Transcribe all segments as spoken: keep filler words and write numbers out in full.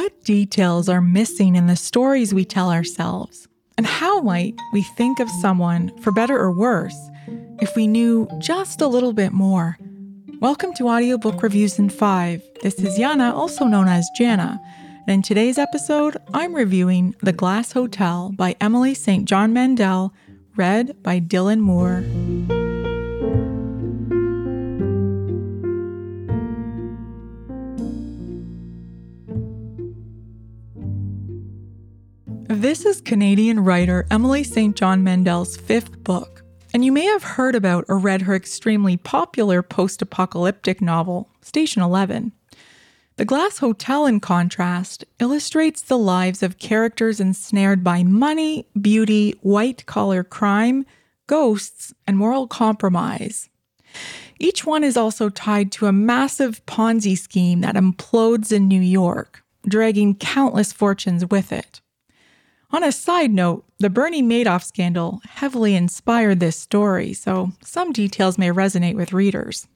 what details are missing in the stories we tell ourselves, and how might we think of someone, for better or worse, if we knew just a little bit more. Welcome to Audiobook Reviews in Five. This is Yana, also known as Jana, and in today's episode, I'm reviewing The Glass Hotel by Emily Saint John Mandel, read by Dylan Moore. This is Canadian writer Emily Saint John Mandel's fifth book, and you may have heard about or read her extremely popular post-apocalyptic novel, Station Eleven. The Glass Hotel, in contrast, illustrates the lives of characters ensnared by money, beauty, white-collar crime, ghosts, and moral compromise. Each one is also tied to a massive Ponzi scheme that implodes in New York, dragging countless fortunes with it. On a side note, the Bernie Madoff scandal heavily inspired this story, so some details may resonate with readers.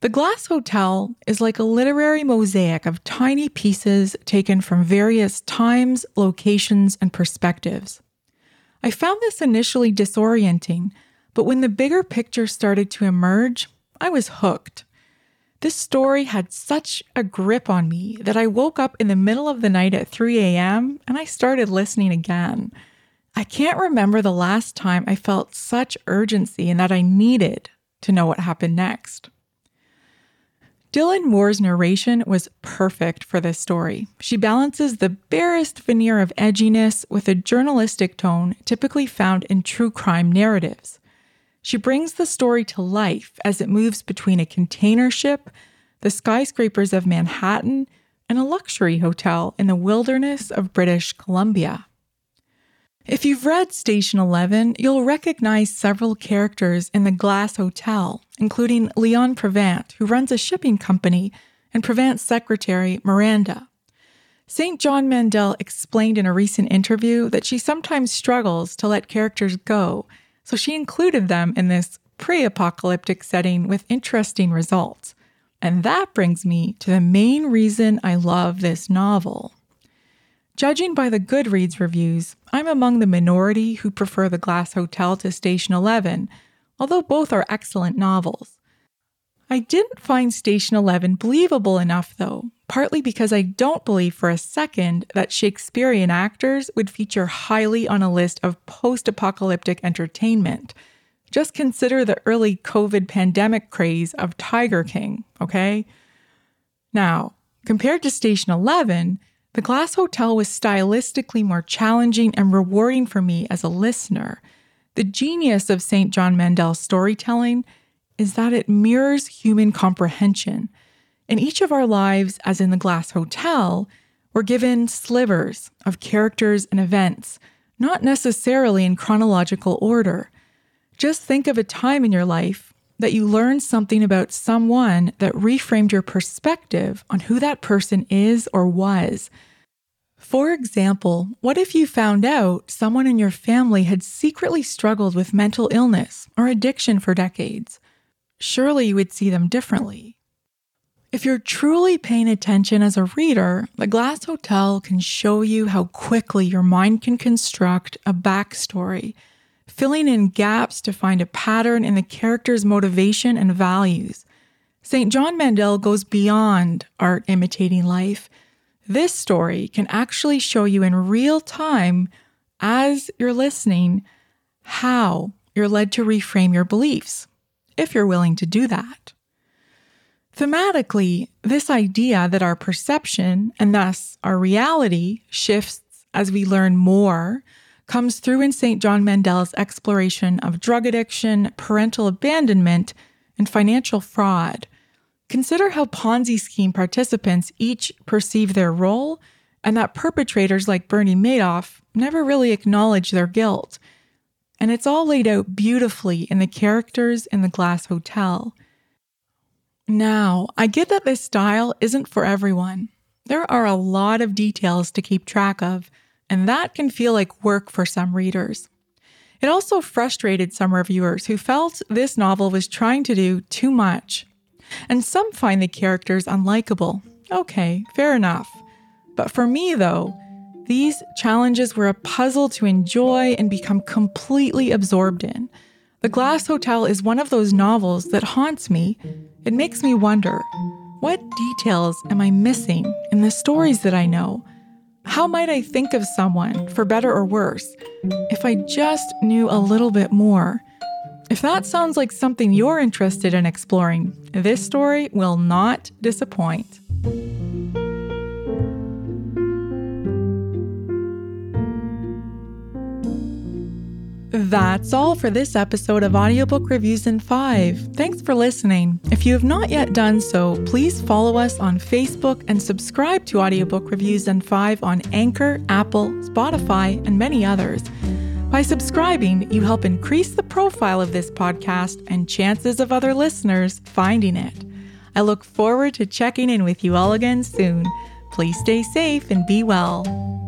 The Glass Hotel is like a literary mosaic of tiny pieces taken from various times, locations, and perspectives. I found this initially disorienting, but when the bigger picture started to emerge, I was hooked. This story had such a grip on me that I woke up in the middle of the night at three a.m. and I started listening again. I can't remember the last time I felt such urgency and that I needed to know what happened next. Dylan Moore's narration was perfect for this story. She balances the barest veneer of edginess with a journalistic tone typically found in true crime narratives. She brings the story to life as it moves between a container ship, the skyscrapers of Manhattan, and a luxury hotel in the wilderness of British Columbia. If you've read Station Eleven, you'll recognize several characters in the Glass Hotel, including Leon Prevant, who runs a shipping company, and Prevant's secretary, Miranda. Saint John Mandel explained in a recent interview that she sometimes struggles to let characters go, so she included them in this pre-apocalyptic setting with interesting results. And that brings me to the main reason I love this novel. Judging by the Goodreads reviews, I'm among the minority who prefer The Glass Hotel to Station Eleven, although both are excellent novels. I didn't find Station Eleven believable enough, though, partly because I don't believe for a second that Shakespearean actors would feature highly on a list of post-apocalyptic entertainment. Just consider the early COVID pandemic craze of Tiger King, okay? Now, compared to Station Eleven, The Glass Hotel was stylistically more challenging and rewarding for me as a listener. The genius of Saint John Mandel's storytelling is that it mirrors human comprehension. In each of our lives, as in The Glass Hotel, we're given slivers of characters and events, not necessarily in chronological order. Just think of a time in your life that you learned something about someone that reframed your perspective on who that person is or was. For example, what if you found out someone in your family had secretly struggled with mental illness or addiction for decades? Surely you would see them differently. If you're truly paying attention as a reader, The Glass Hotel can show you how quickly your mind can construct a backstory, filling in gaps to find a pattern in the character's motivation and values. Saint John Mandel goes beyond art imitating life. This story can actually show you in real time, as you're listening, how you're led to reframe your beliefs, if you're willing to do that. Thematically, this idea that our perception, and thus our reality, shifts as we learn more comes through in Saint John Mandel's exploration of drug addiction, parental abandonment, and financial fraud. Consider how Ponzi scheme participants each perceive their role, and that perpetrators like Bernie Madoff never really acknowledge their guilt. And it's all laid out beautifully in the characters in The Glass Hotel. Now, I get that this style isn't for everyone. There are a lot of details to keep track of, and that can feel like work for some readers. It also frustrated some reviewers who felt this novel was trying to do too much. And some find the characters unlikable, Okay, fair enough. But for me, though, these challenges were a puzzle to enjoy and become completely absorbed in. The Glass Hotel is one of those novels that haunts me. It makes me wonder, what details am I missing in the stories that I know? How might I think of someone, for better or worse, if I just knew a little bit more? If that sounds like something you're interested in exploring, this story will not disappoint. That's all for this episode of Audiobook Reviews in Five. Thanks for listening. If you have not yet done so, please follow us on Facebook and subscribe to Audiobook Reviews in Five on Anchor, Apple, Spotify, and many others. By subscribing, you help increase the profile of this podcast and chances of other listeners finding it. I look forward to checking in with you all again soon. Please stay safe and be well.